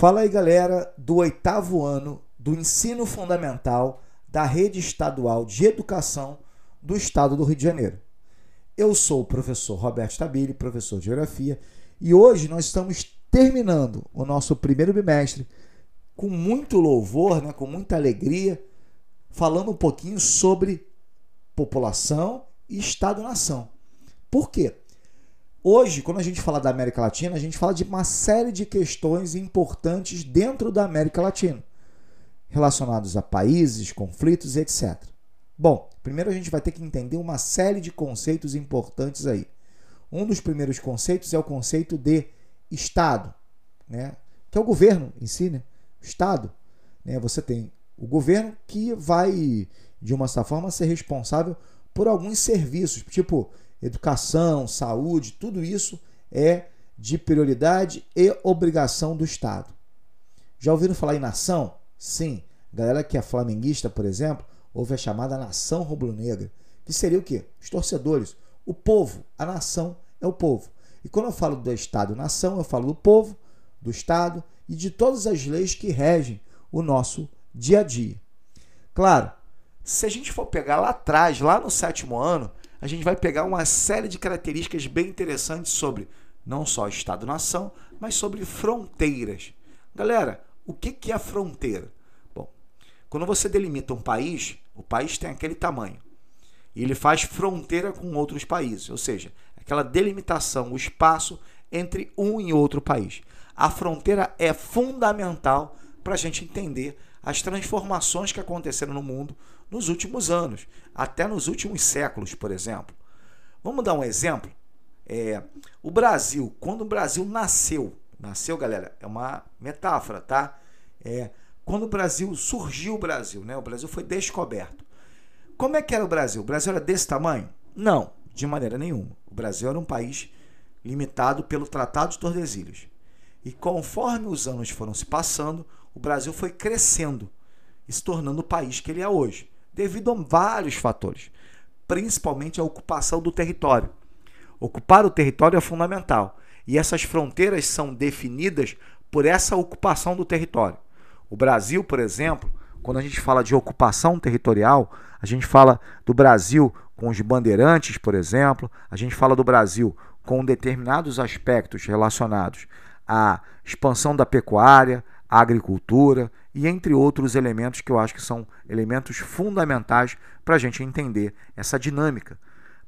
Fala aí, galera, do 8º ano do Ensino Fundamental da Rede Estadual de Educação do Estado do Rio de Janeiro. Eu sou o professor Roberto Tabile, professor de Geografia, e hoje nós estamos terminando o nosso primeiro bimestre com muito louvor, né, com muita alegria, falando um pouquinho sobre população e Estado-nação. Por quê? Hoje, quando a gente fala da América Latina, a gente fala de uma série de questões importantes dentro da América Latina, relacionados a países, conflitos, etc. Bom, primeiro a gente vai ter que entender uma série de conceitos importantes aí. Um dos primeiros conceitos é o conceito de Estado, né? Que é o governo em si, né? Estado, né? Você tem o governo que vai, de uma certa forma, ser responsável por alguns serviços, tipo educação, saúde, tudo isso é de prioridade e obrigação do Estado. Já ouviram falar em nação? Sim. A galera que é flamenguista, por exemplo, houve a chamada nação rubro-negra, que seria o quê? Os torcedores, o povo. A nação é o povo. E quando eu falo do Estado-nação, eu falo do povo, do Estado e de todas as leis que regem o nosso dia a dia. Claro, se a gente for pegar lá atrás, lá no 7º ano, a gente vai pegar uma série de características bem interessantes sobre não só Estado-nação, mas sobre fronteiras. Galera, o que é fronteira? Bom, quando você delimita um país, o país tem aquele tamanho e ele faz fronteira com outros países, ou seja, aquela delimitação, o espaço entre um e outro país. A fronteira é fundamental para a gente entender as transformações que aconteceram no mundo nos últimos anos, até nos últimos séculos, por exemplo. Vamos dar um exemplo? O Brasil, quando o Brasil nasceu, galera, é uma metáfora, tá? Quando o Brasil surgiu, o Brasil, né? O Brasil foi descoberto. Como é que era o Brasil? O Brasil era desse tamanho? Não, de maneira nenhuma. O Brasil era um país limitado pelo Tratado de Tordesilhas. E conforme os anos foram se passando, o Brasil foi crescendo e se tornando o país que ele é hoje, devido a vários fatores, principalmente a ocupação do território. Ocupar o território é fundamental, e essas fronteiras são definidas por essa ocupação do território. O Brasil, por exemplo, quando a gente fala de ocupação territorial, a gente fala do Brasil com os bandeirantes, por exemplo, a gente fala do Brasil com determinados aspectos relacionados à expansão da pecuária, a agricultura e entre outros elementos que eu acho que são elementos fundamentais para a gente entender essa dinâmica,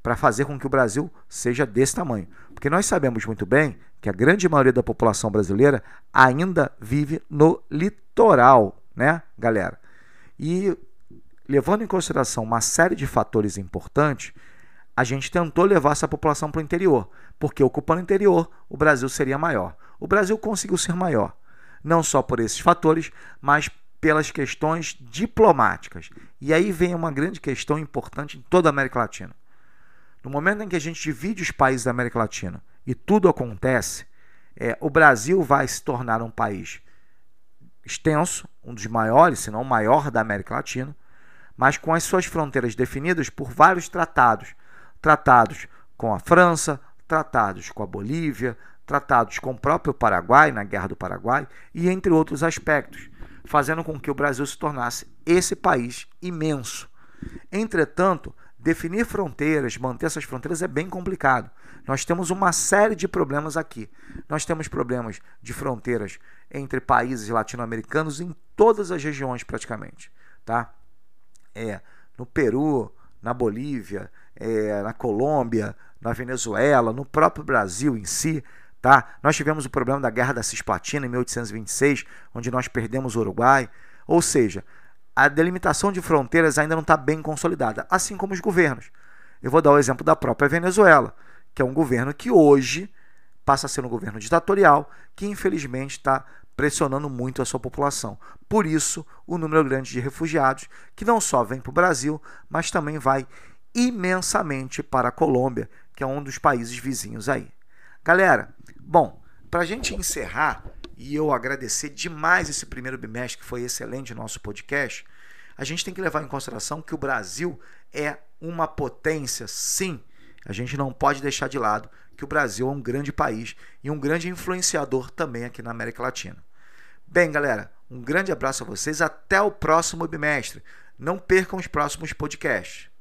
para fazer com que o Brasil seja desse tamanho. Porque nós sabemos muito bem que a grande maioria da população brasileira ainda vive no litoral, né, galera? E levando em consideração uma série de fatores importantes, a gente tentou levar essa população para o interior, porque ocupando o interior, o Brasil seria maior. O Brasil conseguiu ser maior, não só por esses fatores, mas pelas questões diplomáticas. E aí vem uma grande questão importante em toda a América Latina. No momento em que a gente divide os países da América Latina e tudo acontece, o Brasil vai se tornar um país extenso, um dos maiores, se não o maior da América Latina, mas com as suas fronteiras definidas por vários tratados. Tratados com a França, tratados com a Bolívia, tratados com o próprio Paraguai, na Guerra do Paraguai, e entre outros aspectos, fazendo com que o Brasil se tornasse esse país imenso. Entretanto, definir fronteiras, manter essas fronteiras é bem complicado. Nós temos uma série de problemas aqui. Nós temos problemas de fronteiras entre países latino-americanos em todas as regiões, praticamente, tá? No Peru, na Bolívia, na Colômbia, na Venezuela, no próprio Brasil em si, tá? Nós tivemos o problema da Guerra da Cisplatina em 1826, onde nós perdemos o Uruguai. Ou seja, a delimitação de fronteiras ainda não está bem consolidada, assim como os governos. Eu vou dar o exemplo da própria Venezuela, que é um governo que hoje passa a ser um governo ditatorial, que infelizmente está pressionando muito a sua população. Por isso, o número grande de refugiados, que não só vem para o Brasil, mas também vai imensamente para a Colômbia, que é um dos países vizinhos aí. Galera, bom, para a gente encerrar, e eu agradecer demais esse primeiro bimestre, que foi excelente o nosso podcast, a gente tem que levar em consideração que o Brasil é uma potência, sim. A gente não pode deixar de lado que o Brasil é um grande país e um grande influenciador também aqui na América Latina. Bem, galera, um grande abraço a vocês. Até o próximo bimestre. Não percam os próximos podcasts.